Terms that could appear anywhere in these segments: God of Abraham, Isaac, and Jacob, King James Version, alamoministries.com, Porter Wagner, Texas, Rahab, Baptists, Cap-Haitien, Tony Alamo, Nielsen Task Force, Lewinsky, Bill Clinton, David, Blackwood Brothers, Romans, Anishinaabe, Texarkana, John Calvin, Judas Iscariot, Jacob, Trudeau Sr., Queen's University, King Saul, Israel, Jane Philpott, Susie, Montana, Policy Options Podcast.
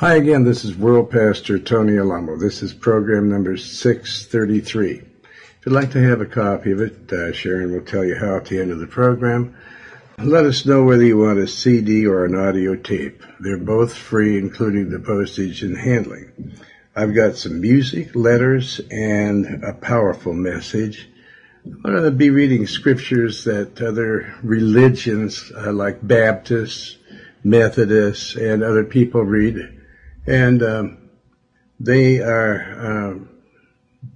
Hi again, this is World Pastor Tony Alamo. This is program number 633. If you'd like to have a copy of it, Sharon will tell you how at the end of the program. Let us know whether you want a CD or an audio tape. They're both free, including the postage and handling. I've got some music, letters, and a powerful message. I'm going to be reading scriptures that other religions like Baptists, Methodists, and other people read. And they are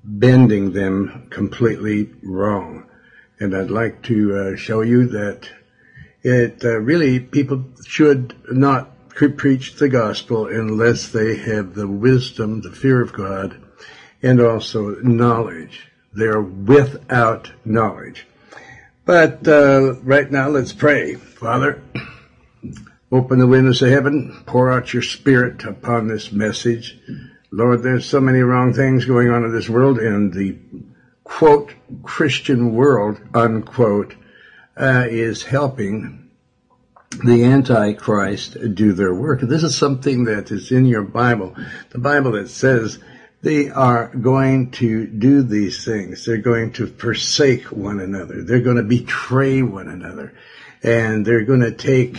bending them completely wrong. And I'd like to show you that it really, people should not preach the gospel unless they have the wisdom, the fear of God, and also knowledge. They're without knowledge. But right now, let's pray. Father, open the windows of heaven, pour out your spirit upon this message. Lord, there's so many wrong things going on in this world, in the, quote, Christian world, unquote, is helping the Antichrist do their work. This is something that is in your Bible, the Bible that says they are going to do these things. They're going to forsake one another. They're going to betray one another. And they're going to take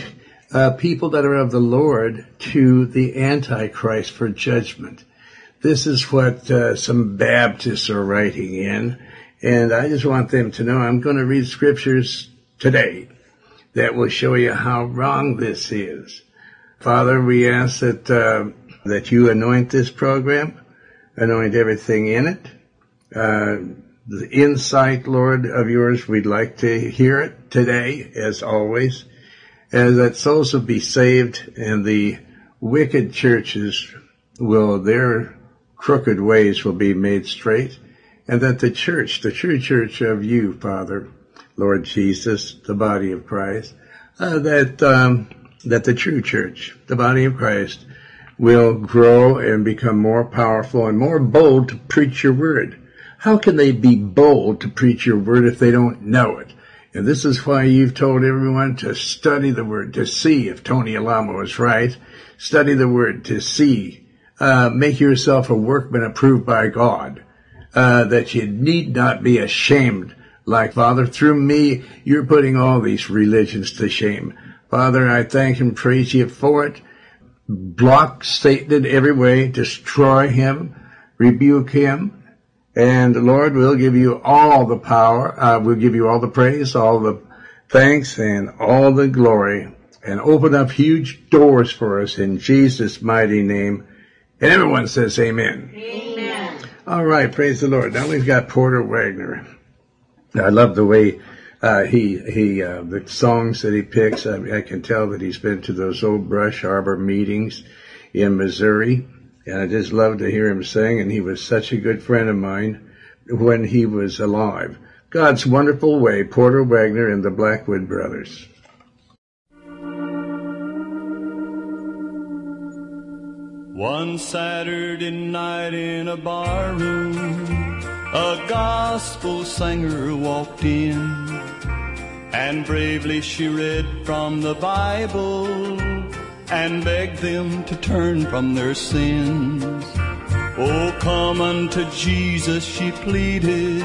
people that are of the Lord to the Antichrist for judgment. This is what some Baptists are writing in, and I just want them to know I'm going to read scriptures today that will show you how wrong this is. Father, we ask that that you anoint this program, anoint everything in it. The insight, Lord, of yours, we'd like to hear it today, as always. And that souls will be saved, and the wicked churches will, their crooked ways will be made straight, and that the church, the true church of you, Father, Lord Jesus, the body of Christ, that the true church, the body of Christ, will grow and become more powerful and more bold to preach your word. How can they be bold to preach your word if they don't know it? And this is why you've told everyone to study the Word, to see if Tony Alamo is right. Study the Word to see. Make yourself a workman approved by God, that you need not be ashamed. Like, Father, through me, you're putting all these religions to shame. Father, I thank and praise you for it. Block Satan in every way. Destroy him. Rebuke him. And Lord, we'll give you all the power, we'll give you all the praise, all the thanks, and all the glory, and open up huge doors for us in Jesus' mighty name. And everyone says amen. Amen. All right, praise the Lord. Now we've got Porter Wagner. I love the way he the songs that he picks. I can tell that he's been to those old Brush Harbor meetings in Missouri. And I just loved to hear him sing, and he was such a good friend of mine when he was alive. God's Wonderful Way, Porter Wagner and the Blackwood Brothers. One Saturday night in a bar room, a gospel singer walked in, and bravely she read from the Bible and beg them to turn from their sins. Oh, come unto Jesus, she pleaded.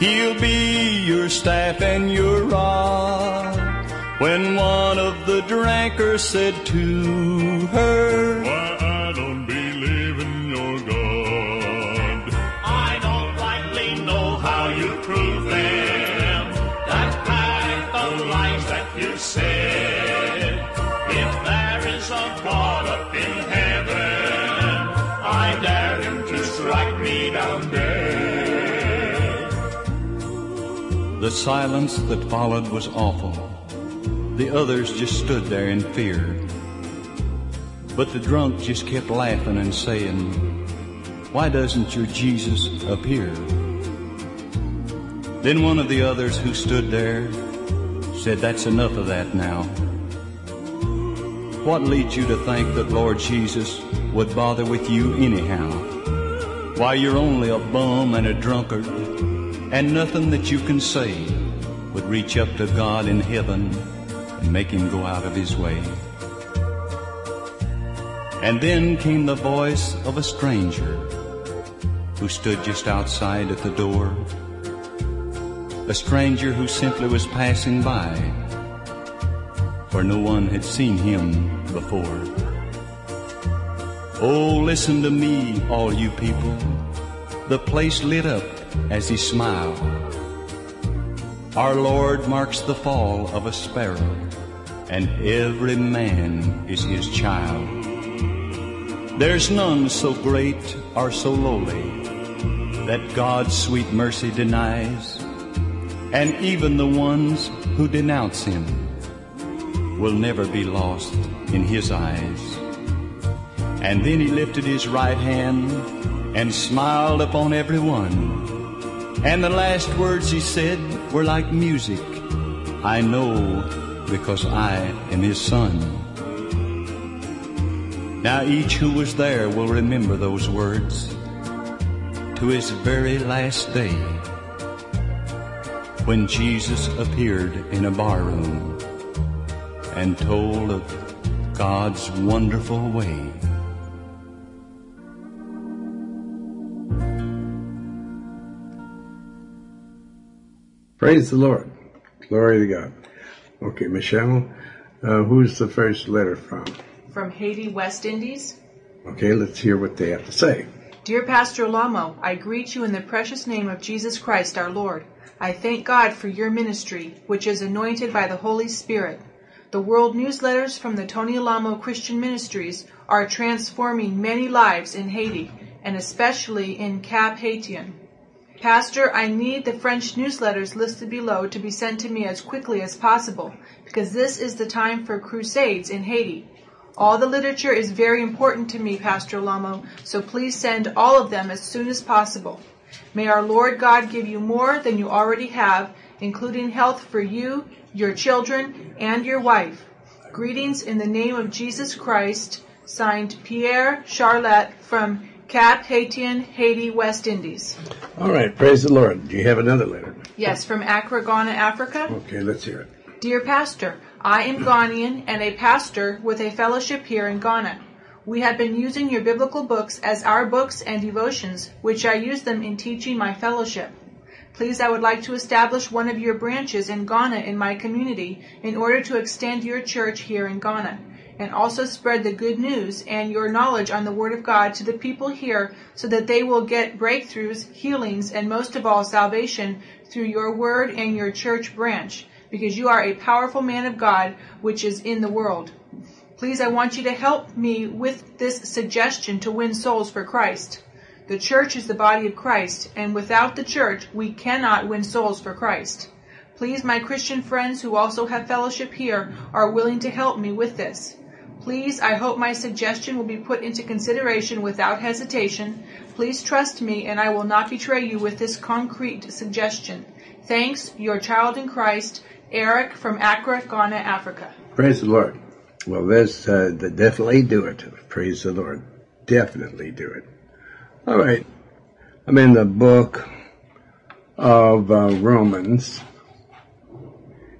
He'll be your staff and your rod. When one of the drunkards said to her, why, I don't believe in your God. I don't rightly know how you prove them, that path of lies that you said. God up in heaven, I dare him to strike me down dead. The silence that followed was awful. The others just stood there in fear. But the drunk just kept laughing and saying, why doesn't your Jesus appear? Then one of the others who stood there said, that's enough of that now. What leads you to think that Lord Jesus would bother with you anyhow? Why, you're only a bum and a drunkard, and nothing that you can say would reach up to God in heaven and make him go out of his way. And then came the voice of a stranger who stood just outside at the door, a stranger who simply was passing by, for no one had seen him before. Oh, listen to me, all you people. The place lit up as he smiled. Our Lord marks the fall of a sparrow, and every man is his child. There's none so great or so lowly that God's sweet mercy denies, and even the ones who denounce him will never be lost in his eyes. And then he lifted his right hand and smiled upon everyone, and the last words he said were like music. I know, because I am his son. Now each who was there will remember those words to his very last day, when Jesus appeared in a barroom and told of God's wonderful way. Praise the Lord. Glory to God. Okay, Michelle, who's the first letter from? From Haiti, West Indies. Okay, let's hear what they have to say. Dear Pastor Alamo, I greet you in the precious name of Jesus Christ our Lord. I thank God for your ministry, which is anointed by the Holy Spirit. The world newsletters from the Tony Alamo Christian Ministries are transforming many lives in Haiti, and especially in Cap-Haitien. Pastor, I need the French newsletters listed below to be sent to me as quickly as possible, because this is the time for crusades in Haiti. All the literature is very important to me, Pastor Alamo, so please send all of them as soon as possible. May our Lord God give you more than you already have, including health for you, your children, and your wife. Greetings in the name of Jesus Christ, signed Pierre Charlotte from Cap-Haitien, Haiti, West Indies. All right, praise the Lord. Do you have another letter? Yes, from Accra, Ghana, Africa. Okay, let's hear it. Dear Pastor, I am Ghanaian and a pastor with a fellowship here in Ghana. We have been using your biblical books as our books and devotions, which I use them in teaching my fellowship. Please, I would like to establish one of your branches in Ghana in my community in order to extend your church here in Ghana, and also spread the good news and your knowledge on the Word of God to the people here, so that they will get breakthroughs, healings, and most of all salvation through your Word and your church branch, because you are a powerful man of God, which is in the world. Please, I want you to help me with this suggestion to win souls for Christ. The church is the body of Christ, and without the church, we cannot win souls for Christ. Please, my Christian friends who also have fellowship here are willing to help me with this. Please, I hope my suggestion will be put into consideration without hesitation. Please trust me, and I will not betray you with this concrete suggestion. Thanks, your child in Christ, Eric from Accra, Ghana, Africa. Praise the Lord. Well, let's definitely do it. Praise the Lord. Definitely do it. All right. I'm in the book of Romans,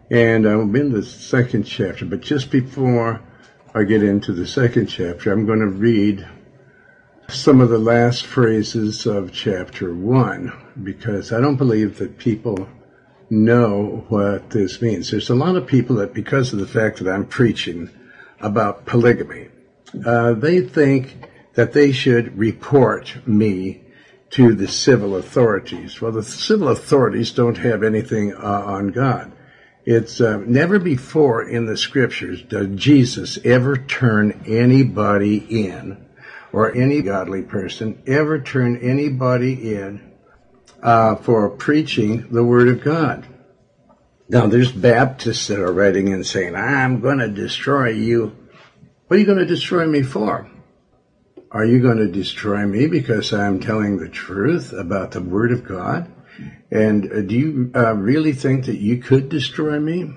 and I'm in the second chapter. But just before I get into the second chapter, I'm going to read some of the last phrases of chapter 1, because I don't believe that people know what this means. There's a lot of people that, because of the fact that I'm preaching about polygamy, they think that they should report me to the civil authorities. Well, the civil authorities don't have anything on God. It's never before in the Scriptures did Jesus ever turn anybody in, or any godly person ever turn anybody in for preaching the Word of God. Now, there's Baptists that are writing and saying, I'm going to destroy you. What are you going to destroy me for? Are you going to destroy me because I'm telling the truth about the Word of God? And do you really think that you could destroy me?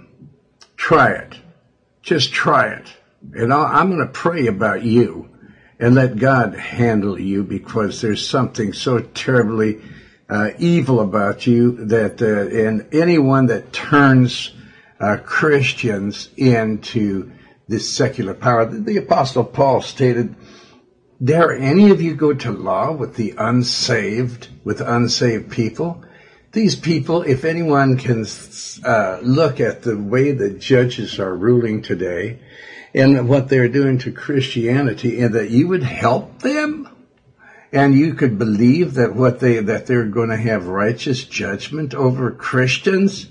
Try it. Just try it. And I'm going to pray about you and let God handle you, because there's something so terribly evil about you that and anyone that turns Christians into this secular power. The Apostle Paul stated Dare any of you go to law with the unsaved, with unsaved people? These people, if anyone can look at the way the judges are ruling today and what they're doing to Christianity, and that you would help them, and you could believe that they're going to have righteous judgment over Christians,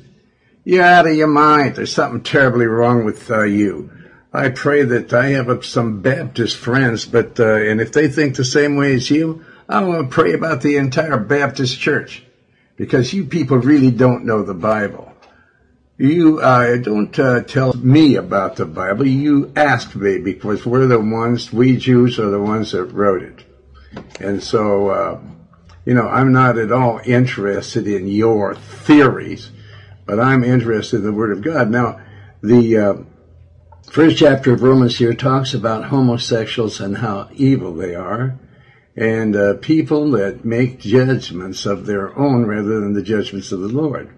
you're out of your mind. There's something terribly wrong with you. I pray that I have some Baptist friends, but and if they think the same way as you, I want to pray about the entire Baptist church. Because you people really don't know the Bible. You don't tell me about the Bible. You ask me, because we're the ones, we Jews are the ones that wrote it. And so, you know, I'm not at all interested in your theories, but I'm interested in the Word of God. Now, the first chapter of Romans here talks about homosexuals and how evil they are. And people that make judgments of their own rather than the judgments of the Lord.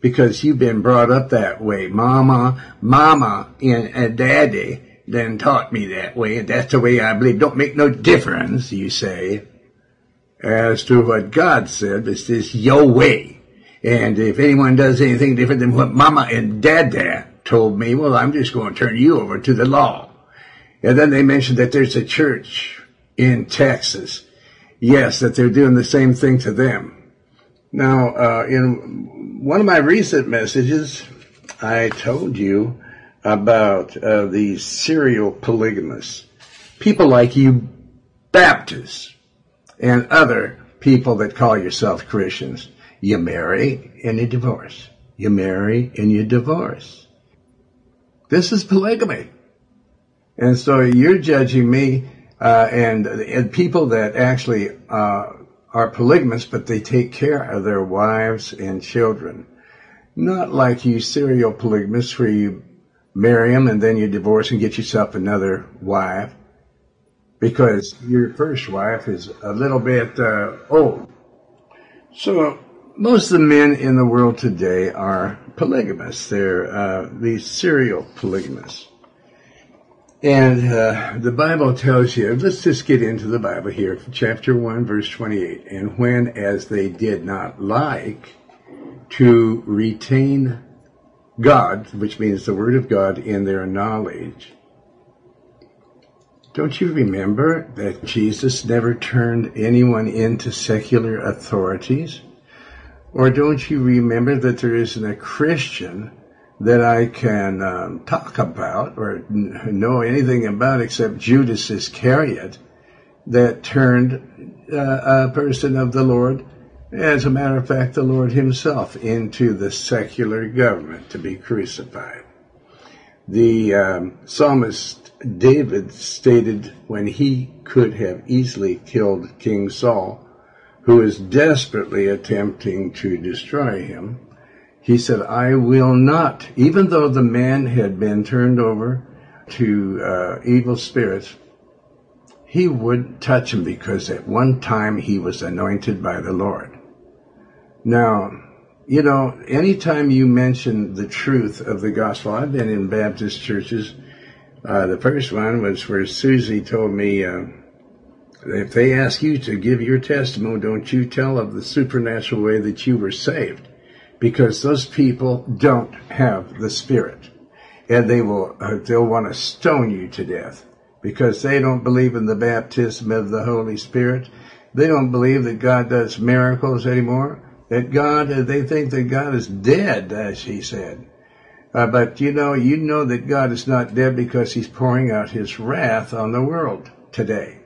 Because you've been brought up that way. Mama, and Daddy then taught me that way, and that's the way I believe. Don't make no difference, you say, as to what God said. This is your way. And if anyone does anything different than what Mama and Daddy told me, well, I'm just going to turn you over to the law. And then they mentioned that there's a church in Texas, yes, that they're doing the same thing to them. Now, in one of my recent messages, I told you about the serial polygamists, people like you Baptists and other people that call yourself Christians. You marry and you divorce. You marry and you divorce. This is polygamy. And so you're judging me. And people that actually are polygamists, but they take care of their wives and children. Not like you serial polygamists where you marry them and then you divorce and get yourself another wife because your first wife is a little bit old. So most of the men in the world today are polygamists. They're these serial polygamists. And the Bible tells you, let's just get into the Bible here, chapter 1, verse 28. And when, as they did not like to retain God, which means the Word of God, in their knowledge. Don't you remember that Jesus never turned anyone into secular authorities? Or don't you remember that there isn't a Christian that I can talk about or know anything about except Judas Iscariot that turned a person of the Lord, as a matter of fact, the Lord himself, into the secular government to be crucified. The psalmist David stated when he could have easily killed King Saul, who is desperately attempting to destroy him, he said, I will not, even though the man had been turned over to evil spirits, he wouldn't touch him because at one time he was anointed by the Lord. Now, you know, anytime you mention the truth of the gospel, I've been in Baptist churches. The first one was where Susie told me, if they ask you to give your testimony, don't you tell of the supernatural way that you were saved. Because those people don't have the Spirit, and they'll want to stone you to death because they don't believe in the baptism of the Holy Spirit. They don't believe that God does miracles anymore. They think that God is dead, as he said. But you know that God is not dead because he's pouring out his wrath on the world today.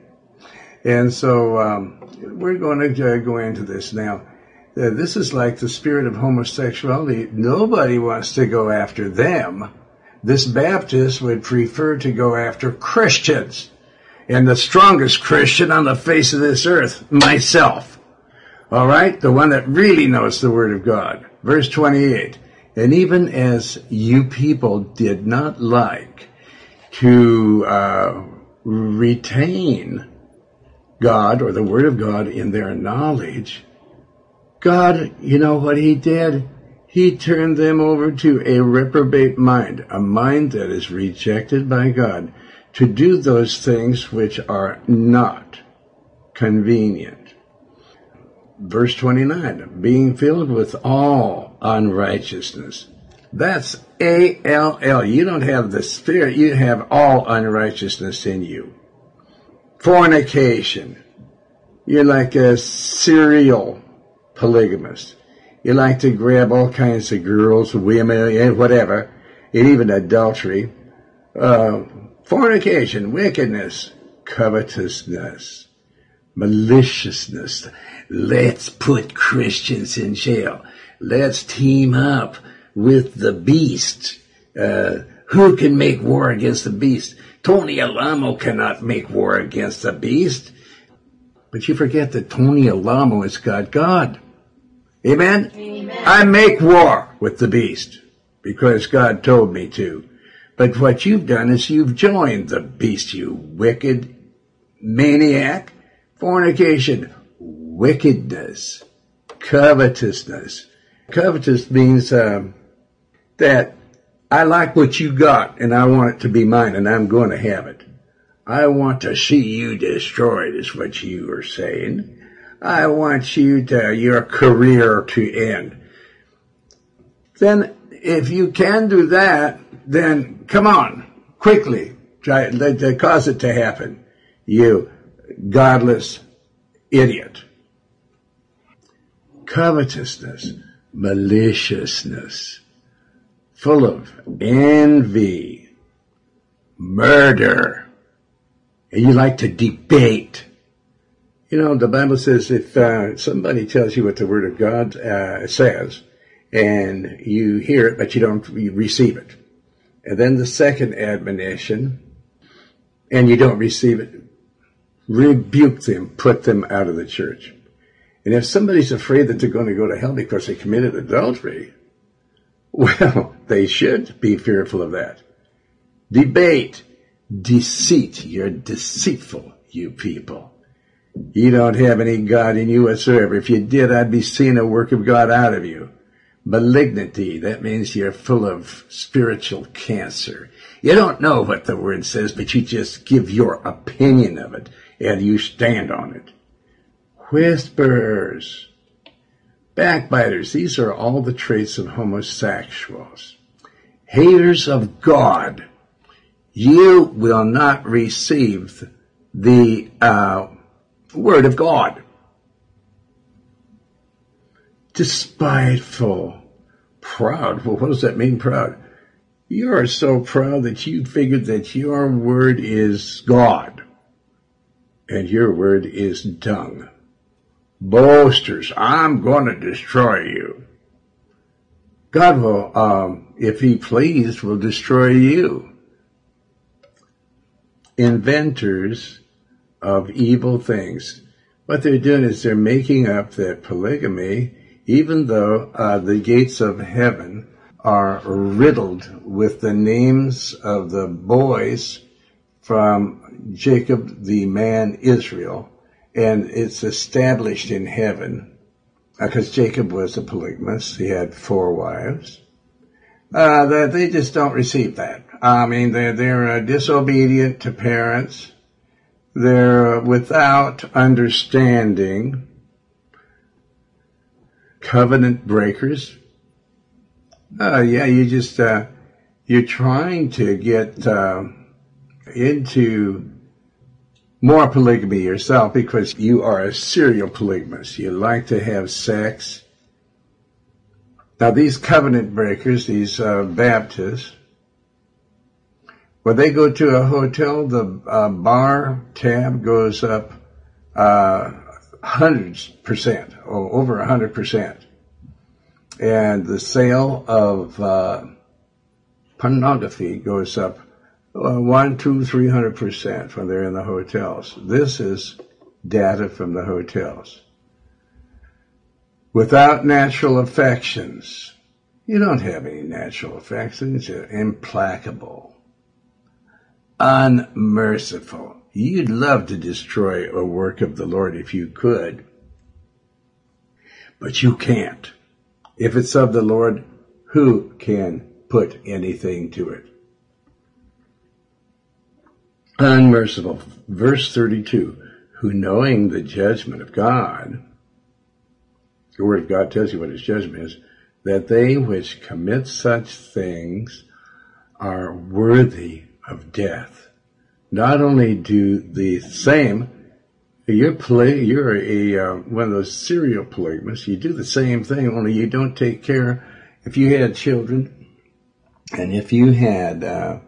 And so we're going to go into this now. This is like the spirit of homosexuality. Nobody wants to go after them. This Baptist would prefer to go after Christians. And the strongest Christian on the face of this earth, myself. All right? The one that really knows the Word of God. Verse 28. And even as you people did not like to retain God or the Word of God in their knowledge, God, you know what he did? He turned them over to a reprobate mind, a mind that is rejected by God. to do those things which are not convenient. Verse 29, being filled with all unrighteousness. That's A-L-L. You don't have the Spirit. You have all unrighteousness in you. Fornication. You're like a serial polygamist. You like to grab all kinds of girls, women, whatever, and even adultery. Fornication, wickedness, covetousness, maliciousness. Let's put Christians in jail. Let's team up with the beast. Who can make war against the beast? Tony Alamo cannot make war against the beast. But you forget that Tony Alamo has got God. Amen? Amen. I make war with the beast because God told me to. But what you've done is you've joined the beast, you wicked maniac. Fornication, wickedness, covetousness. Covetous means that I like what you got and I want it to be mine and I'm going to have it. I want to see you destroyed is what you are saying. I want you to, your career to end. Then if you can do that, then come on, quickly, try to cause it to happen, you godless idiot. Covetousness, maliciousness, full of envy, murder, and you like to debate. You know, the Bible says if somebody tells you what the Word of God says, and you hear it, but you receive it. And then the second admonition, and you don't receive it, rebuke them, put them out of the church. And if somebody's afraid that they're going to go to hell because they committed adultery, well, they should be fearful of that. Debate, deceit, you're deceitful, you people. You don't have any God in you whatsoever. If you did, I'd be seeing a work of God out of you. Malignity, that means you're full of spiritual cancer. You don't know what the Word says, but you just give your opinion of it, and you stand on it. Whisperers, backbiters, these are all the traits of homosexuals. Haters of God, you will not receive the Word of God. Despiteful, proud. Well, what does that mean, proud? You are so proud that you figured that your word is God and your word is dung. Boasters, I'm going to destroy you. God will, if he pleased, will destroy you. Inventors of evil things. What they're doing is they're making up that polygamy, even though the gates of heaven are riddled with the names of the boys from Jacob, the man Israel, and it's established in heaven, because Jacob was a polygamist. He had 4 wives. They just don't receive that. I mean, they're disobedient to parents. They're without understanding, covenant breakers. You're trying to get into more polygamy yourself because you are a serial polygamist. You like to have sex. Now, these covenant breakers, these Baptists, when they go to a hotel, the bar tab goes up 100%, or over 100%. And the sale of pornography goes up 300% when they're in the hotels. This is data from the hotels. Without natural affections. You don't have any natural affections. You're implacable. Unmerciful. You'd love to destroy a work of the Lord if you could, but you can't. If it's of the Lord, who can put anything to it? unmerciful. Verse 32, who knowing the judgment of God, the word of God tells you what his judgment is, that they which commit such things are worthy of death. Not only do the same, you're one of those serial polygamists, you do the same thing, only you don't take care. If you had children, and if you had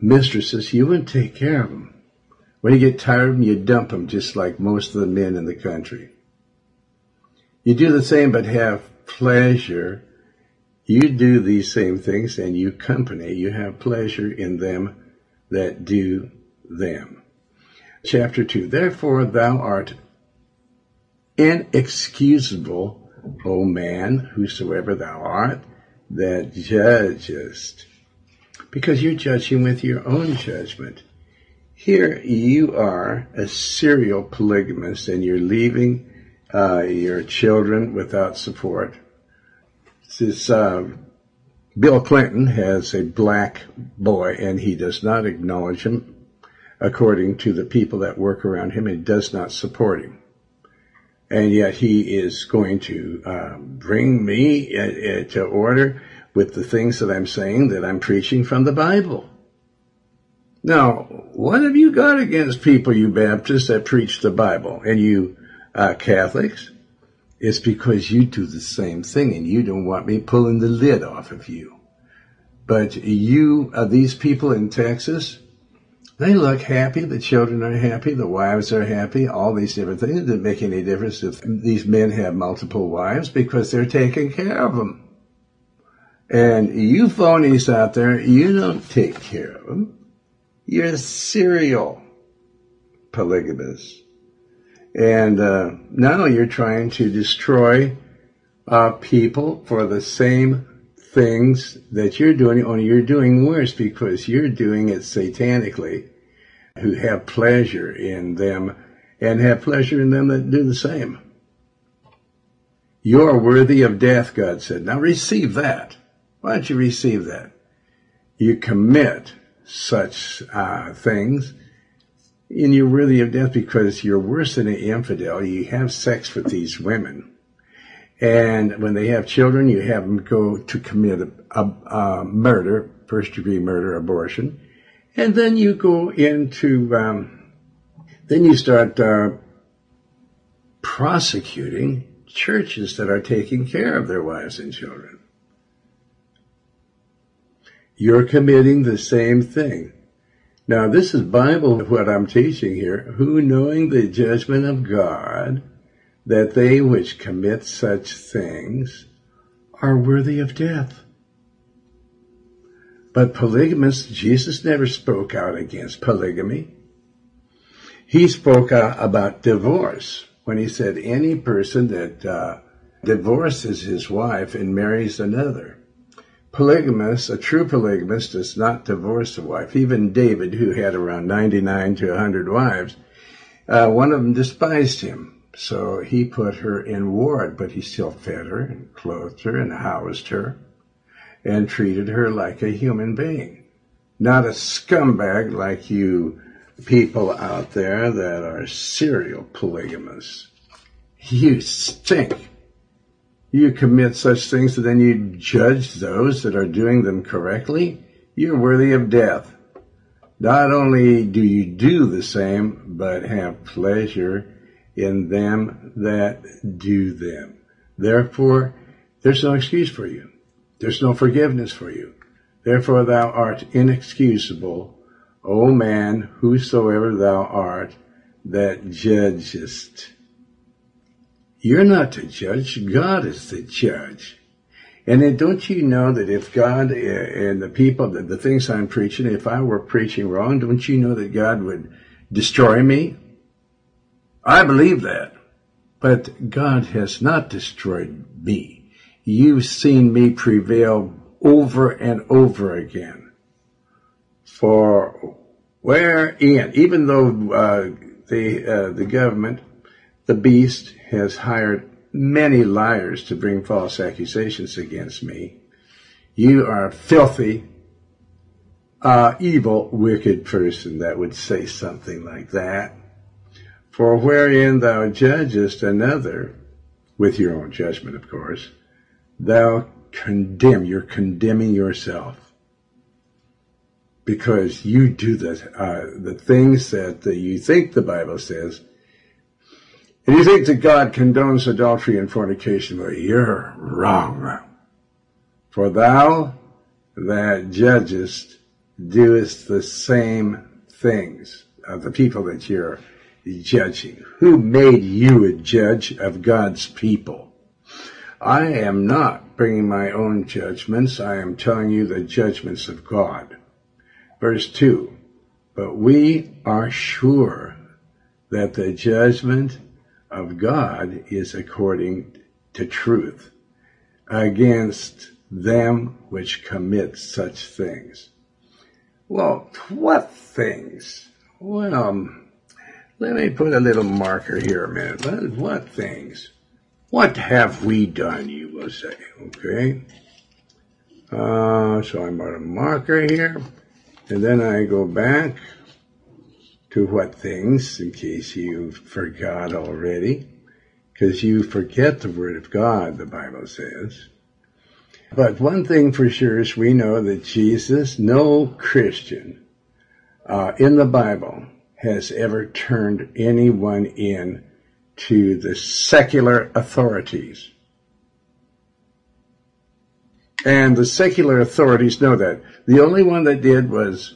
mistresses, you wouldn't take care of them. When you get tired of them, you dump them, just like most of the men in the country. You do the same, but have pleasure. You do these same things, and you have pleasure in them that do them. Chapter 2, therefore thou art inexcusable, O man, whosoever thou art, that judgest, because you're judging with your own judgment. Here you are a serial polygamist, and you're leaving your children without support. This Bill Clinton has a black boy, and he does not acknowledge him, according to the people that work around him, and does not support him. And yet he is going to bring me to order with the things that I'm saying, that I'm preaching from the Bible. Now, what have you got against people, you Baptists, that preach the Bible? And you Catholics? It's because you do the same thing, and you don't want me pulling the lid off of you. But you, these people in Texas, they look happy, the children are happy, the wives are happy, all these different things. It doesn't make any difference if these men have multiple wives, because they're taking care of them. And you phonies out there, you don't take care of them. You're a serial polygamist. And now you're trying to destroy people for the same things that you're doing, only you're doing worse, because you're doing it satanically, who have pleasure in them, and have pleasure in them that do the same. You're worthy of death, God said. Now receive that. Why don't you receive that? You commit such things, and you're worthy of death, because you're worse than an infidel. You have sex with these women. And when they have children, you have them go to commit a murder, first-degree murder, abortion. And then you go into, then you start prosecuting churches that are taking care of their wives and children. You're committing the same thing. Now, this is Bible, what I'm teaching here. Who knowing the judgment of God, that they which commit such things are worthy of death. But polygamists, Jesus never spoke out against polygamy. He spoke out about divorce when he said any person that divorces his wife and marries another. Polygamist, a true polygamist, does not divorce a wife. Even David, who had around 99 to 100 wives, one of them despised him. So he put her in ward, but he still fed her and clothed her and housed her and treated her like a human being. Not a scumbag like you people out there that are serial polygamists. You stink. You commit such things, and then you judge those that are doing them correctly. You're worthy of death. Not only do you do the same, but have pleasure in them that do them. Therefore, there's no excuse for you. There's no forgiveness for you. Therefore, thou art inexcusable, O man, whosoever thou art, that judgest. You're not to judge. God is the judge. And then don't you know that if God and the people, the things I'm preaching, if I were preaching wrong, don't you know that God would destroy me? I believe that. But God has not destroyed me. You've seen me prevail over and over again. For wherein, even though the government, the beast, has hired many liars to bring false accusations against me, you are filthy, evil, wicked person that would say something like that. For wherein thou judgest another, with your own judgment, of course, thou condemn. You're condemning yourself because you do the things that you think the Bible says, and you think that God condones adultery and fornication. Well, you're wrong. For thou that judgest doest the same things of the people that you're judging. Who made you a judge of God's people? I am not bringing my own judgments. I am telling you the judgments of God. Verse 2, but we are sure that the judgment of God is according to truth against them which commit such things. Well, what things? Well, let me put a little marker here a minute. What things? What have we done, you will say, okay? So I brought a marker here, and then I go back to what things, in case you forgot already, because you forget the Word of God, the Bible says. But one thing for sure is we know that Jesus, no Christian in the Bible, has ever turned anyone in to the secular authorities. And the secular authorities know that. The only one that did was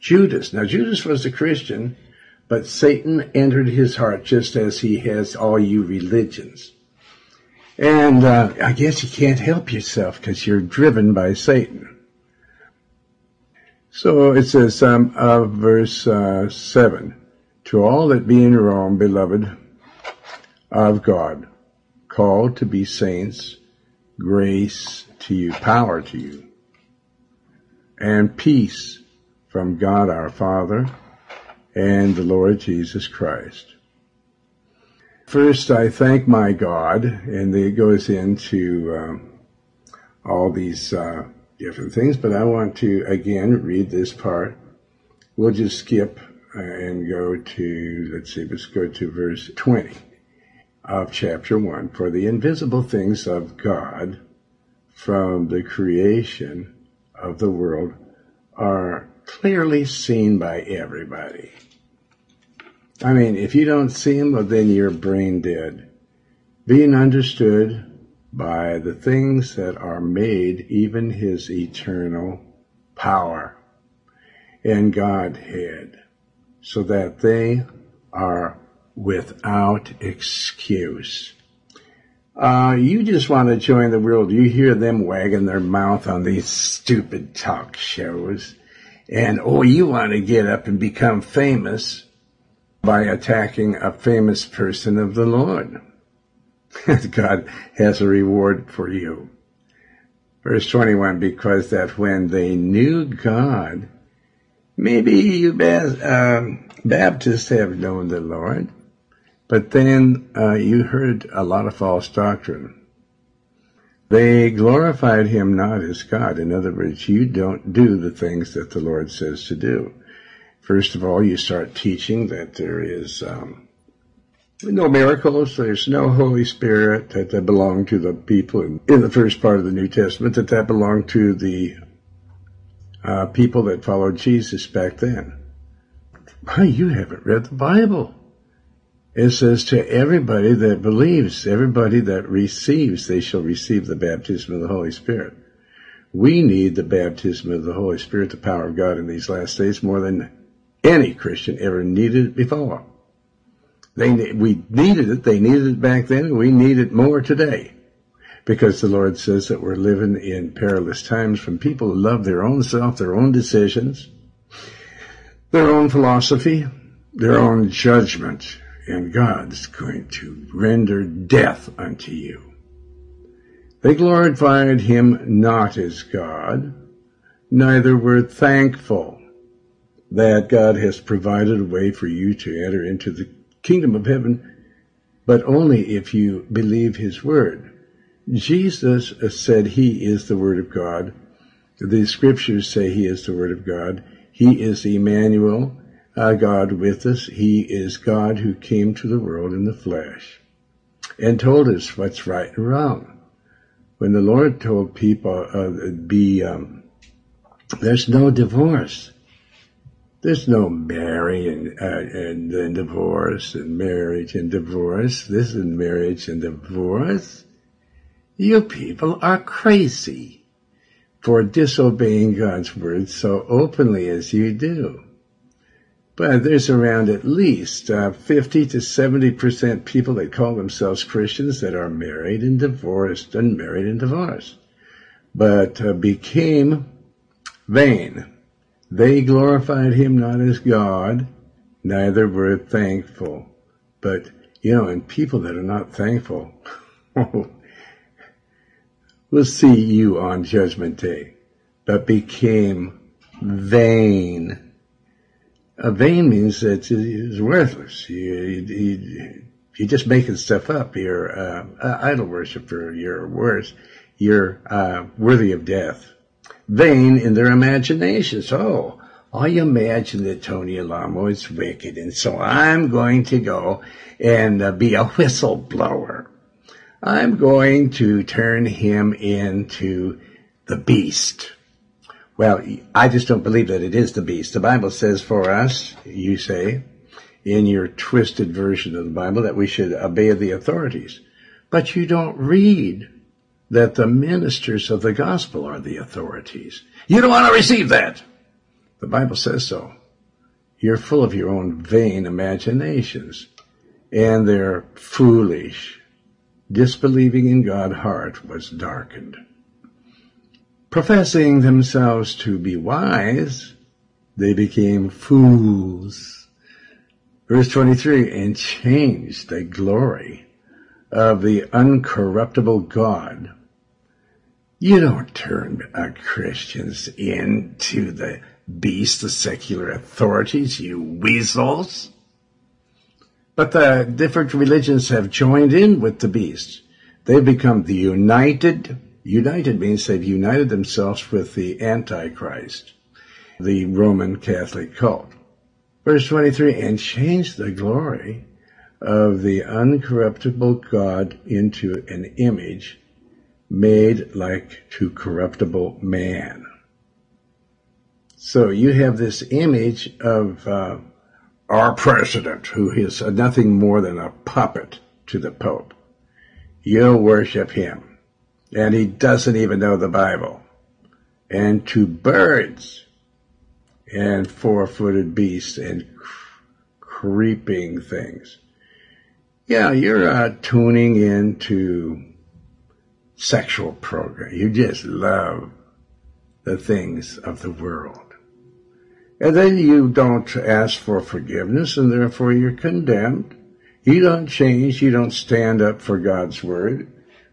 Judas. Now, Judas was a Christian, but Satan entered his heart just as he has all you religions. And I guess you can't help yourself because you're driven by Satan. So it says, verse 7, to all that be in Rome, beloved of God, called to be saints, grace to you, power to you, and peace from God our Father and the Lord Jesus Christ. First, I thank my God, and it goes into all these different things, but I want to, again, read this part. We'll just skip and go to, let's go to verse 20 of chapter 1. For the invisible things of God from the creation of the world are clearly seen by everybody. I mean, if you don't see them, well, then you're brain dead. Being understood by the things that are made, even his eternal power and Godhead, so that they are without excuse. You just want to join the world. You hear them wagging their mouth on these stupid talk shows, and oh, you want to get up and become famous by attacking a famous person of the Lord. God has a reward for you. Verse 21, because that when they knew God, maybe you Baptists have known the Lord, but then you heard a lot of false doctrine. They glorified him not as God. In other words, you don't do the things that the Lord says to do. First of all, you start teaching that there is no miracles, there's no Holy Spirit, that belonged to the people in the first part of the New Testament, that belonged to the people that followed Jesus back then. Why, you haven't read the Bible. It says to everybody that believes, everybody that receives, they shall receive the baptism of the Holy Spirit. We need the baptism of the Holy Spirit, the power of God in these last days, more than any Christian ever needed it before. We needed it. They needed it back then, and we need it more today, because the Lord says that we're living in perilous times from people who love their own self, their own decisions, their own philosophy, their own judgment, and God's going to render death unto you. They glorified him not as God, neither were thankful that God has provided a way for you to enter into the kingdom of heaven, but only if you believe his word. Jesus said he is the word of God, The scriptures say he is the Word of God. He is Emmanuel, God with us. He is God who came to the world in the flesh and told us what's right and wrong. When the Lord told people, there's no divorce. There's no marrying and divorce and marriage and divorce. This is marriage and divorce. You people are crazy for disobeying God's word so openly as you do. But there's around at least 50 to 70% people that call themselves Christians that are married and divorced and married and divorced, but became vain. They glorified him not as God, neither were thankful. But, you know, and people that are not thankful, we'll see you on Judgment Day, but became vain. Vain means that it's worthless. You're just making stuff up. You're idol worshiper. You're worse. You're worthy of death. Vain in their imaginations. Oh, I imagine that Tony Alamo is wicked, and so I'm going to go and be a whistleblower. I'm going to turn him into the beast. Well, I just don't believe that it is the beast. The Bible says for us, you say, in your twisted version of the Bible, that we should obey the authorities. But you don't read that the ministers of the gospel are the authorities. You don't want to receive that. The Bible says so. You're full of your own vain imaginations. And their foolish, disbelieving in God heart was darkened. Professing themselves to be wise, they became fools. Verse 23, and changed the glory of the uncorruptible God. You don't turn Christians into the beast, the secular authorities, you weasels. But the different religions have joined in with the beast. They've become the united. United means they've united themselves with the Antichrist, the Roman Catholic cult. Verse 23, and changed the glory of the uncorruptible God into an image made like to corruptible man. So you have this image of our president, who is nothing more than a puppet to the Pope. You worship him, and he doesn't even know the Bible. And to birds, and four-footed beasts, and creeping things. Yeah, you're tuning into sexual program. You just love the things of the world. And then you don't ask for forgiveness, and therefore you're condemned. You don't change. You don't stand up for God's word.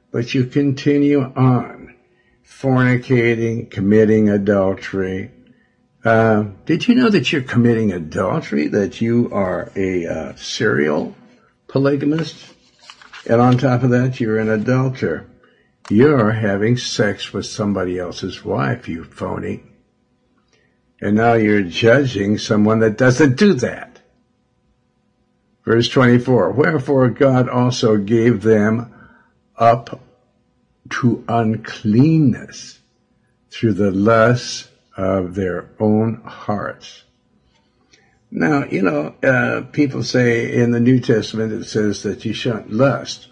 But you continue on fornicating, committing adultery. Did you know that you're committing adultery, that you are a serial polygamist, and on top of that, you're an adulterer. You're having sex with somebody else's wife, you phony. And now you're judging someone that doesn't do that. Verse 24, wherefore God also gave them up to uncleanness through the lusts of their own hearts. Now, you know, people say in the New Testament it says that you shouldn't lust.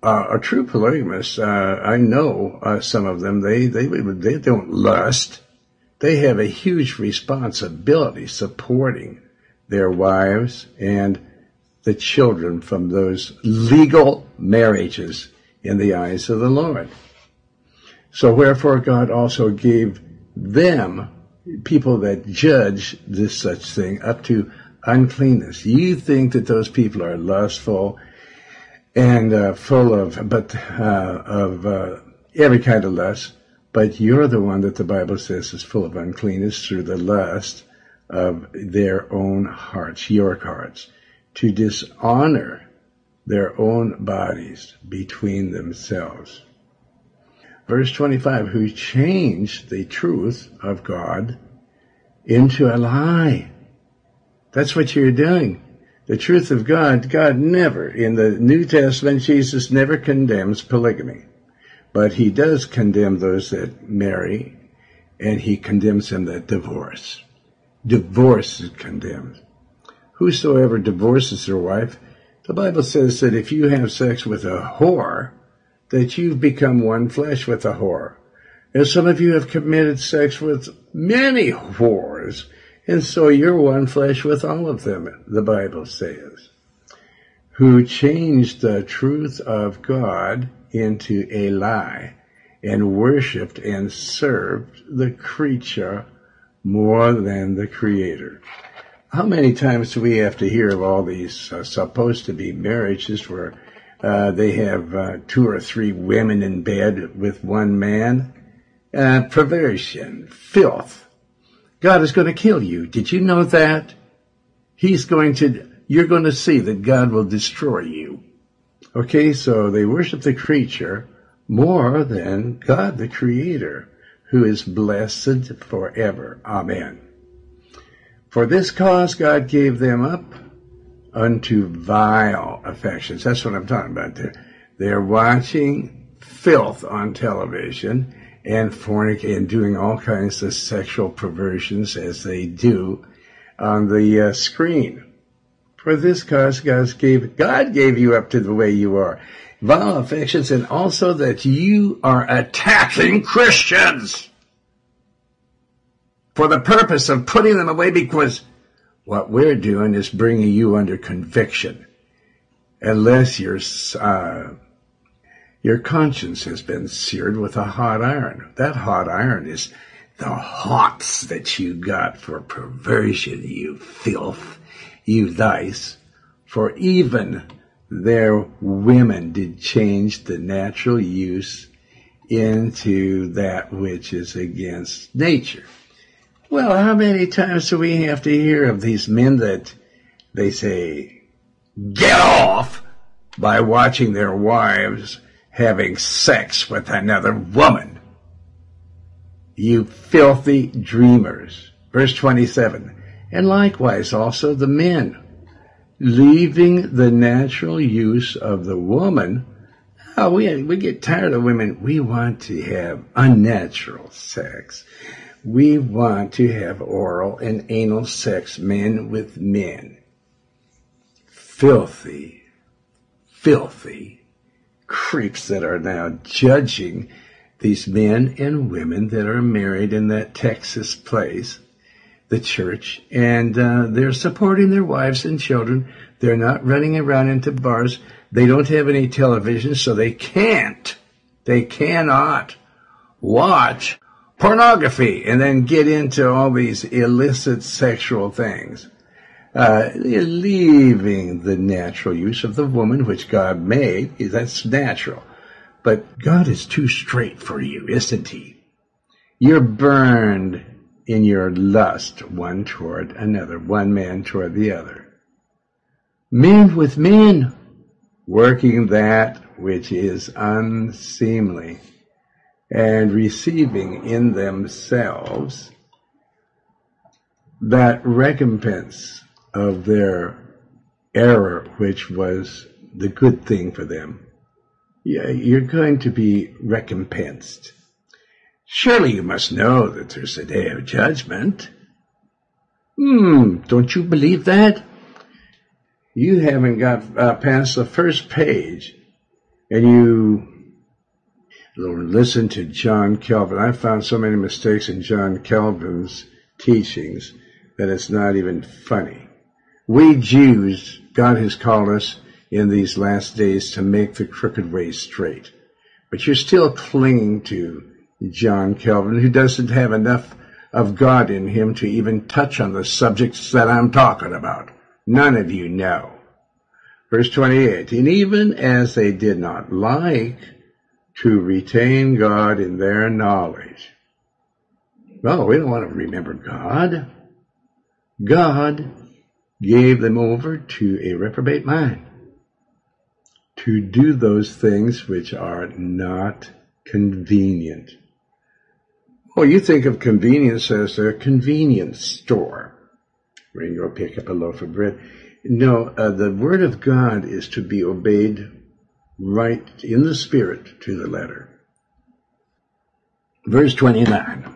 A true polygamist, I know some of them, they don't lust. They have a huge responsibility supporting their wives and the children from those legal marriages in the eyes of the Lord. So wherefore God also gave them, people that judge this such thing, up to uncleanness. You think that those people are lustful and full of every kind of lust, but you're the one that the Bible says is full of uncleanness through the lust of their own hearts, your hearts, to dishonor their own bodies between themselves. Verse 25, who changed the truth of God into a lie. That's what you're doing. The truth of God, God never, in the New Testament, Jesus never condemns polygamy. But he does condemn those that marry, and he condemns them that divorce. Divorce is condemned. Whosoever divorces their wife, the Bible says that if you have sex with a whore, that you've become one flesh with a whore. And some of you have committed sex with many whores, and so you're one flesh with all of them, the Bible says. Who changed the truth of God into a lie, and worshipped and served the creature more than the Creator. How many times do we have to hear of all these supposed to be marriages where they have 2 or 3 women in bed with one man? Perversion, filth. God is going to kill you. Did you know that? You're going to see that God will destroy you. Okay, so they worship the creature more than God the Creator, who is blessed forever. Amen. For this cause God gave them up unto vile affections. That's what I'm talking about there. They're watching filth on television and fornicating and doing all kinds of sexual perversions as they do on the screen. For this cause God gave you up to the way you are. Vile affections, and also that you are attacking Christians for the purpose of putting them away, because what we're doing is bringing you under conviction unless your conscience has been seared with a hot iron. That hot iron is the hots that you got for perversion, you filth, you vice, for even their women did change the natural use into that which is against nature. Well, how many times do we have to hear of these men that they say, get off, by watching their wives having sex with another woman? You filthy dreamers. Verse 27, and likewise also the men, leaving the natural use of the woman. Oh, we get tired of women. We want to have unnatural sex. We want to have oral and anal sex, men with men. Filthy, filthy creeps that are now judging these men and women that are married in that Texas place, the church, and they're supporting their wives and children. They're not running around into bars. They don't have any television, so they cannot watch pornography and then get into all these illicit sexual things. Leaving the natural use of the woman which God made, that's natural. But God is too straight for you, isn't he? You're burned in your lust, one toward another, one man toward the other. Men with men, working that which is unseemly, and receiving in themselves that recompense of their error, which was the good thing for them. Yeah, you're going to be recompensed. Surely you must know that there's a day of judgment. Don't you believe that? You haven't got past the first page, and you listen to John Calvin. I found so many mistakes in John Calvin's teachings that it's not even funny. We Jews, God has called us in these last days to make the crooked way straight. But you're still clinging to John Calvin, who doesn't have enough of God in him to even touch on the subjects that I'm talking about. None of you know. Verse 28, and even as they did not like to retain God in their knowledge. Well, we don't want to remember God. God gave them over to a reprobate mind to do those things which are not convenient. Well, you think of convenience as a convenience store where you go pick up a loaf of bread. No, the Word of God is to be obeyed right in the Spirit to the letter. Verse 29.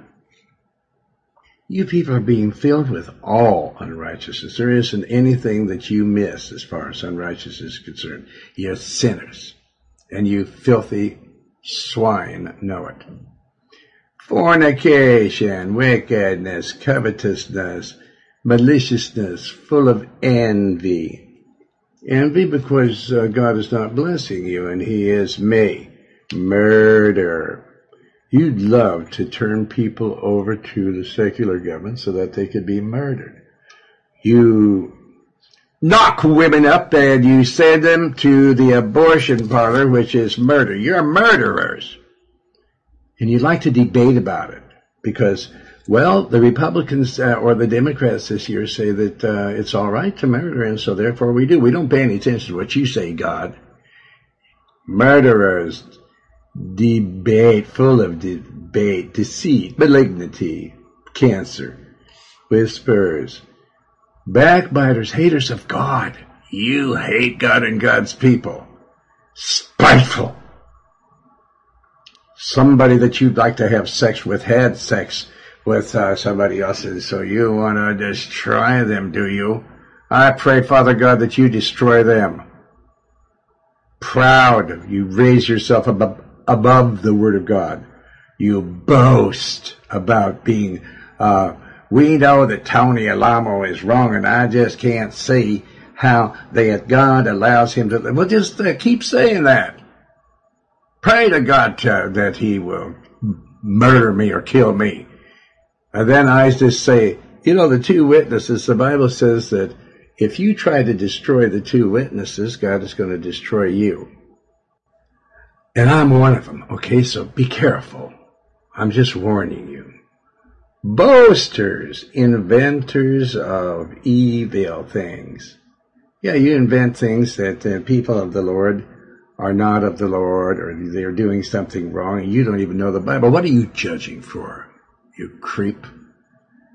You people are being filled with all unrighteousness. There isn't anything that you miss as far as unrighteousness is concerned. You're sinners, and you filthy swine know it. Fornication, wickedness, covetousness, maliciousness, full of envy. Envy because God is not blessing you, and He is me. Murder. You'd love to turn people over to the secular government so that they could be murdered. You knock women up and you send them to the abortion parlor, which is murder. You're murderers. And you like to debate about it because, well, the Republicans or the Democrats this year say that it's all right to murder, and so therefore we do. We don't pay any attention to what you say, God. Murderers. Debate, full of debate, deceit, malignity, cancer, whisperers, backbiters, haters of God. You hate God and God's people. Spiteful. Somebody that you'd like to have sex with had sex with somebody else, and so you want to destroy them, do you? I pray, Father God, that you destroy them. Proud. You raise yourself above the Word of God. You boast about being, we know that Tony Alamo is wrong, and I just can't see how that God allows him to. Well, just keep saying that. Pray to God that He will murder me or kill me. And then I just say, you know, the two witnesses, the Bible says that if you try to destroy the two witnesses, God is going to destroy you. And I'm one of them, okay? So be careful. I'm just warning you. Boasters, inventors of evil things. Yeah, you invent things that the people of the Lord are not of the Lord, or they're doing something wrong, and you don't even know the Bible. What are you judging for, you creep?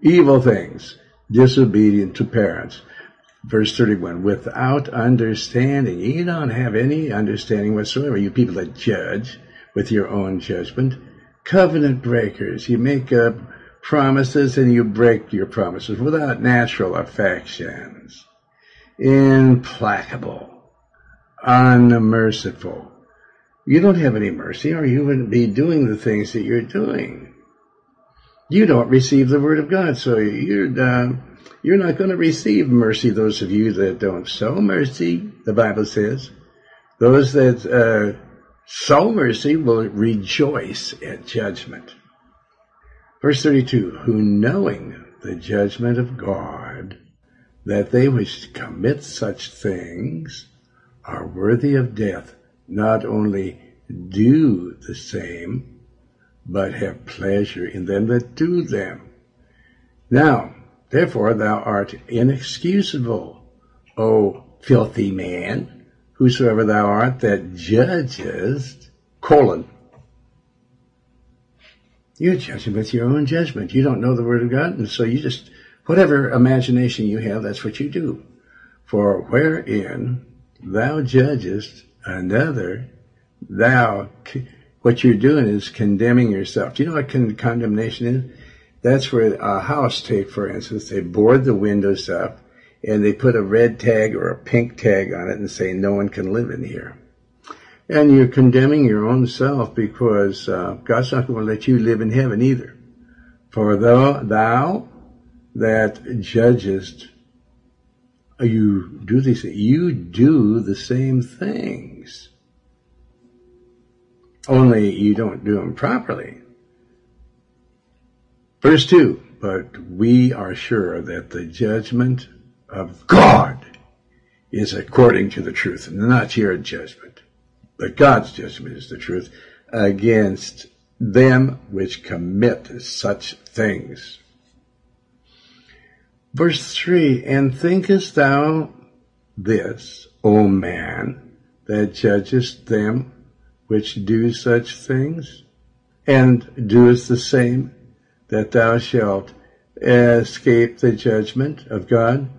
Evil things, disobedient to parents. Verse 31, without understanding. You don't have any understanding whatsoever, you people that judge with your own judgment. Covenant breakers. You make up promises and you break your promises without natural affections. Implacable. Unmerciful. You don't have any mercy or you wouldn't be doing the things that you're doing. You don't receive the Word of God, so you're not going to receive mercy, those of you that don't sow mercy, the Bible says. Those that sow mercy will rejoice at judgment. Verse 32, who knowing the judgment of God, that they which commit such things are worthy of death, not only do the same, but have pleasure in them that do them. Now, therefore thou art inexcusable, O filthy man, whosoever thou art that judgest, : you're judging with your own judgment. You don't know the Word of God, and so you just, whatever imagination you have, that's what you do. For wherein thou judgest another, thou, what you're doing is condemning yourself. Do you know what condemnation is? That's where a house take, for instance, they board the windows up and they put a red tag or a pink tag on it and say, no one can live in here. And you're condemning your own self because God's not going to let you live in heaven either. For thou that judgest, you do the same things. Only you don't do them properly. Verse 2, but we are sure that the judgment of God is according to the truth, not your judgment, but God's judgment is the truth against them which commit such things. Verse 3, and thinkest thou this, O man, that judgest them which do such things? and doest the same, that thou shalt escape the judgment of God.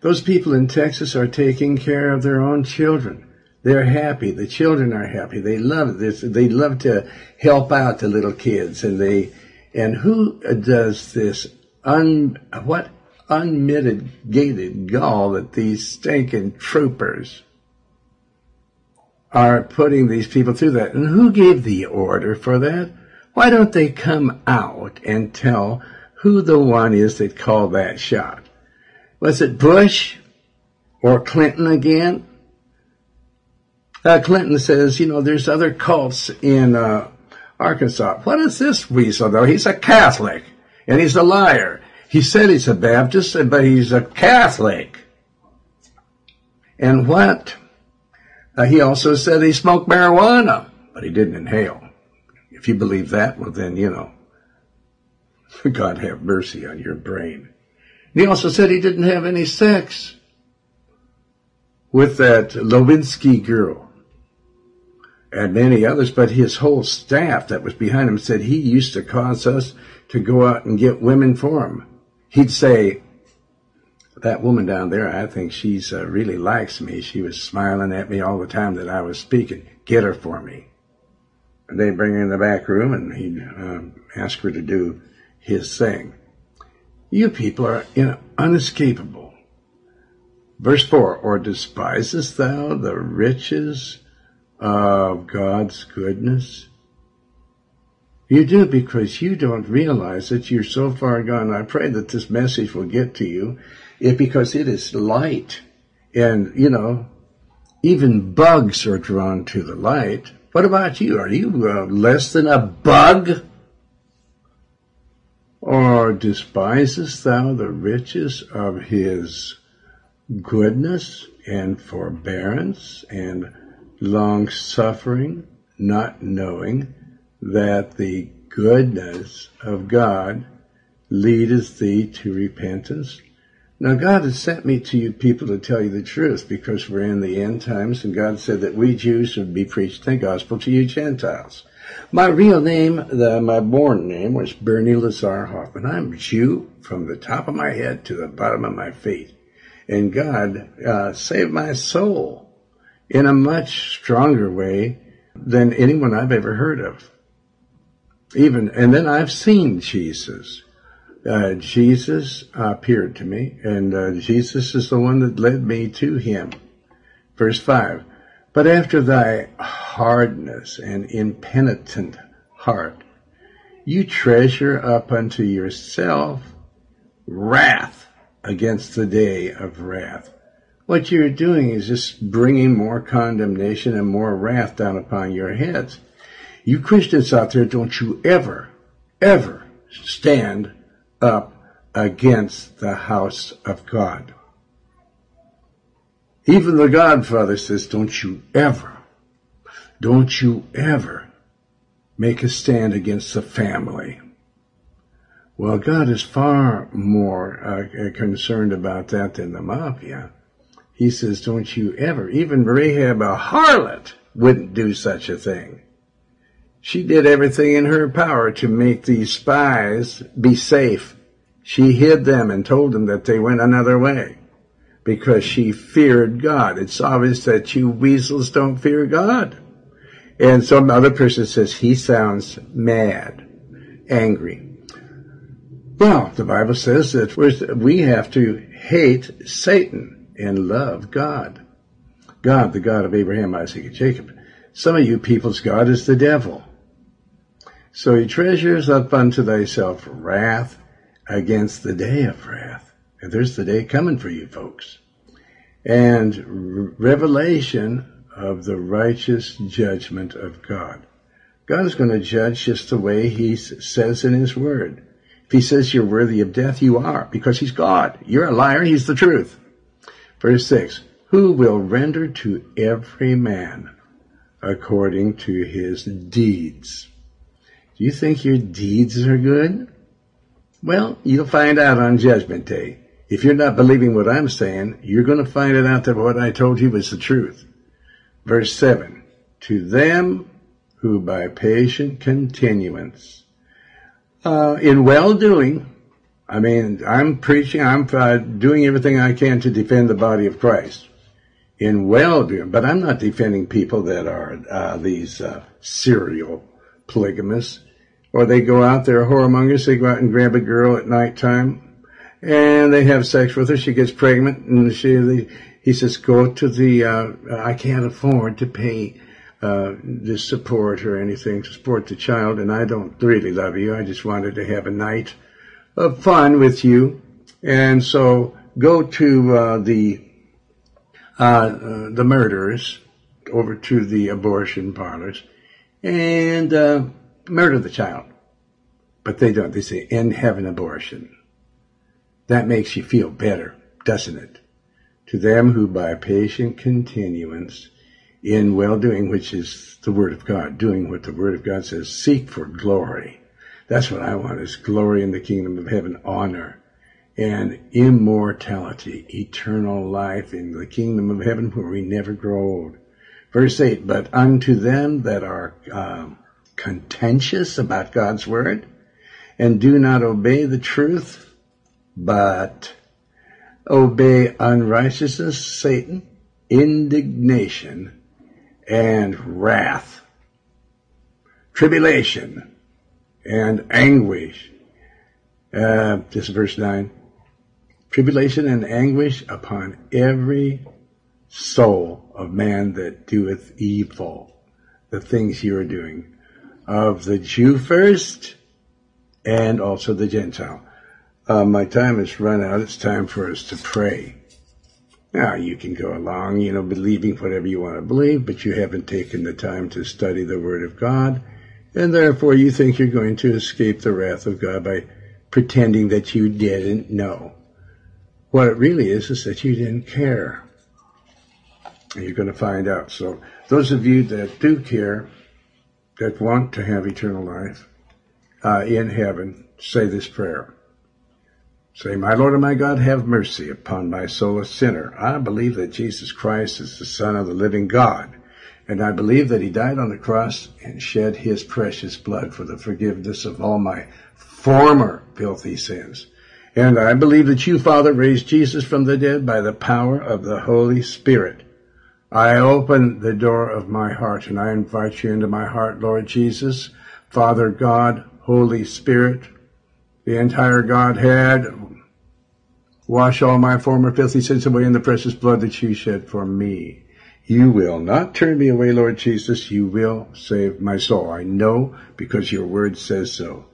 Those people in Texas are taking care of their own children. They're happy. The children are happy. They love this. They love to help out the little kids. And who does this unmitigated gall that these stinking troopers are putting these people through that? And who gave the order for that? Why don't they come out and tell who the one is that called that shot? Was it Bush or Clinton again? Clinton says, you know, there's other cults in Arkansas. What is this weasel, though? He's a Catholic, and he's a liar. He said he's a Baptist, but he's a Catholic. And what? He also said he smoked marijuana, but he didn't inhale. If you believe that, well, then, you know, God have mercy on your brain. And he also said he didn't have any sex with that Lewinsky girl and many others, but his whole staff that was behind him said he used to cause us to go out and get women for him. He'd say, that woman down there, I think she's really likes me. She was smiling at me all the time that I was speaking. Get her for me. And they'd bring her in the back room, and he'd ask her to do his thing. You people are unescapable. Verse 4, or despisest thou the riches of God's goodness? You do, because you don't realize that you're so far gone. I pray that this message will get to you, because it is light. And, you know, even bugs are drawn to the light. What about you? Are you less than a bug? Or despisest thou the riches of his goodness and forbearance and long-suffering, not knowing that the goodness of God leadeth thee to repentance? Now, God has sent me to you people to tell you the truth, because we're in the end times, and God said that we Jews should be preached the gospel to you Gentiles. My real name, my born name, was Bernie Lazar Hoffman. I'm Jew from the top of my head to the bottom of my feet. And God saved my soul in a much stronger way than anyone I've ever heard of. And then I've seen Jesus. Jesus appeared to me, and Jesus is the one that led me to him. Verse 5, but after thy hardness and impenitent heart, you treasure up unto yourself wrath against the day of wrath. What you're doing is just bringing more condemnation and more wrath down upon your heads. You Christians out there, don't you ever, ever stand up against the house of God. Even the Godfather says, don't you ever make a stand against the family. Well, God is far more concerned about that than the mafia. He says, don't you ever. Even Rahab, a harlot, wouldn't do such a thing. She did everything in her power to make these spies be safe. She hid them and told them that they went another way because she feared God. It's obvious that you weasels don't fear God. And some other person says, he sounds mad, angry. Well, the Bible says that we have to hate Satan and love God. God, the God of Abraham, Isaac, and Jacob. Some of you people's God is the devil. So he treasures up unto thyself wrath against the day of wrath. And there's the day coming for you folks. And revelation of the righteous judgment of God. God is going to judge just the way he says in his word. If he says you're worthy of death, you are, because he's God. You're a liar. He's the truth. Verse 6, who will render to every man according to his deeds? Do you think your deeds are good? Well, you'll find out on Judgment Day. If you're not believing what I'm saying, you're going to find it out that what I told you was the truth. Verse 7, to them who by patient continuance in well-doing, I mean, I'm preaching, I'm doing everything I can to defend the body of Christ in well-doing, but I'm not defending people that are these serial polygamists, or they go out, they're whoremongers, they go out and grab a girl at nighttime, and they have sex with her, she gets pregnant, and he says, go to the, I can't afford to pay to support or anything, to support the child, and I don't really love you, I just wanted to have a night of fun with you, and so go to the murderers, over to the abortion parlors, and murder the child. But they don't. They say, and have an abortion. That makes you feel better, doesn't it? To them who by patient continuance in well-doing, which is the Word of God, doing what the Word of God says, seek for glory. That's what I want, is glory in the kingdom of heaven, honor, and immortality, eternal life in the kingdom of heaven where we never grow old. Verse 8, but unto them that are contentious about God's word and do not obey the truth, but obey unrighteousness, Satan, indignation, and wrath, tribulation, and anguish. This is verse 9. Tribulation and anguish upon every soul of man that doeth evil, the things you are doing, of the Jew first, and also the Gentile. My time has run out. It's time for us to pray. Now, you can go along, you know, believing whatever you want to believe, but you haven't taken the time to study the Word of God, and therefore you think you're going to escape the wrath of God by pretending that you didn't know. What it really is that you didn't care. And you're going to find out. So those of you that do care, that want to have eternal life in heaven, say this prayer. Say, my Lord and my God, have mercy upon my soul, a sinner. I believe that Jesus Christ is the Son of the living God, and I believe that he died on the cross and shed his precious blood for the forgiveness of all my former filthy sins. And I believe that you, Father, raised Jesus from the dead by the power of the Holy Spirit. I open the door of my heart, and I invite you into my heart, Lord Jesus, Father God, Holy Spirit, the entire Godhead. Wash all my former filthy sins away in the precious blood that you shed for me. You will not turn me away, Lord Jesus. You will save my soul. I know, because your word says so.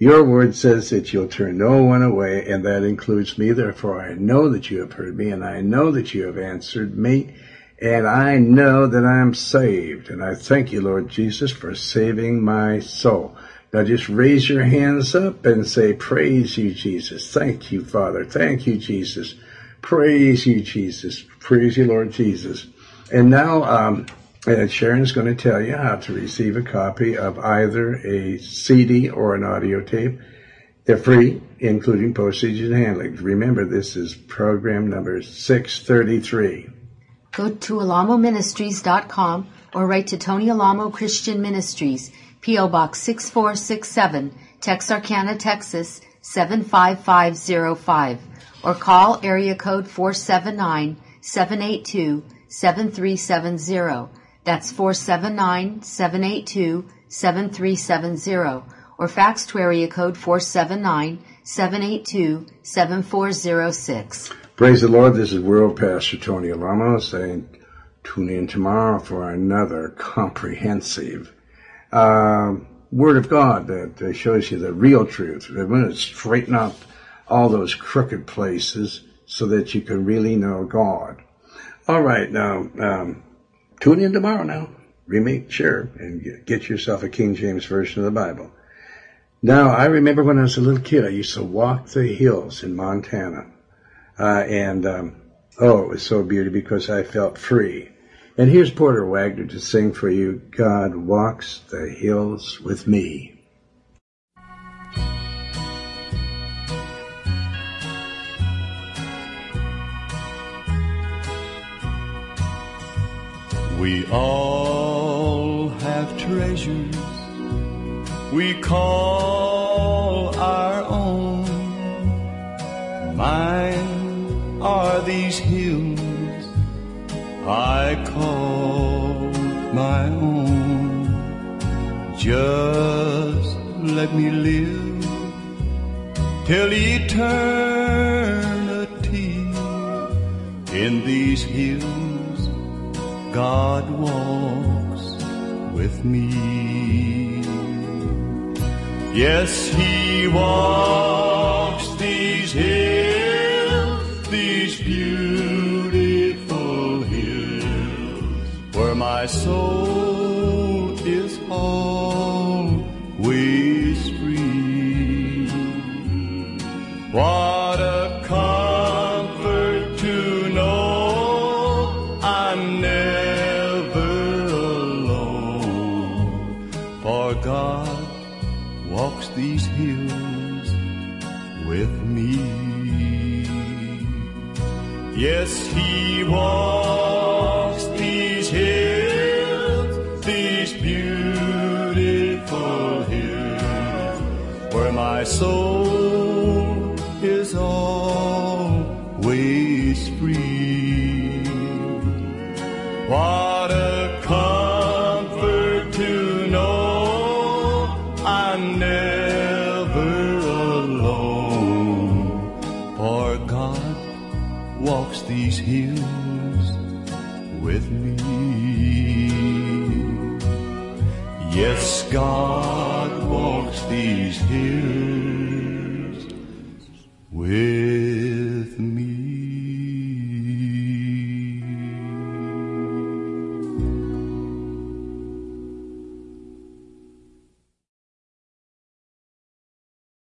Your word says that you'll turn no one away, and that includes me. Therefore, I know that you have heard me, and I know that you have answered me, and I know that I am saved. And I thank you, Lord Jesus, for saving my soul. Now just raise your hands up and say, praise you, Jesus. Thank you, Father. Thank you, Jesus. Praise you, Jesus. Praise you, Lord Jesus. And now Sharon's going to tell you how to receive a copy of either a CD or an audio tape. They're free, including postage and handling. Remember, this is program number 633. Go to alamoministries.com or write to Tony Alamo Christian Ministries, P.O. Box 6467, Texarkana, Texas, 75505, or call area code 479-782-7370. That's 479-782-7370, or fax to area code 479-782-7406. Praise the Lord. This is World Pastor Tony Alamo saying, tune in tomorrow for another comprehensive Word of God that shows you the real truth. We're going to straighten up all those crooked places so that you can really know God. All right, now, tune in tomorrow now. Remake, share, and get yourself a King James Version of the Bible. Now, I remember when I was a little kid, I used to walk the hills in Montana. It was so beautiful because I felt free. And here's Porter Wagner to sing for you, God Walks the Hills with Me. We all have have treasures we call our own. Mine are these hills I call my own. Just let me live till eternity in these hills. God walks with me. Yes, He walks these hills, these beautiful hills, where my soul is always free. What a comfort to know I'm never alone, for God walks these hills with me. Yes, He walks these hills, these beautiful hills, where my soul is always free. What a comfort to know I'm never alone, for God walks these hills with me. Yes, God walks these hills with me.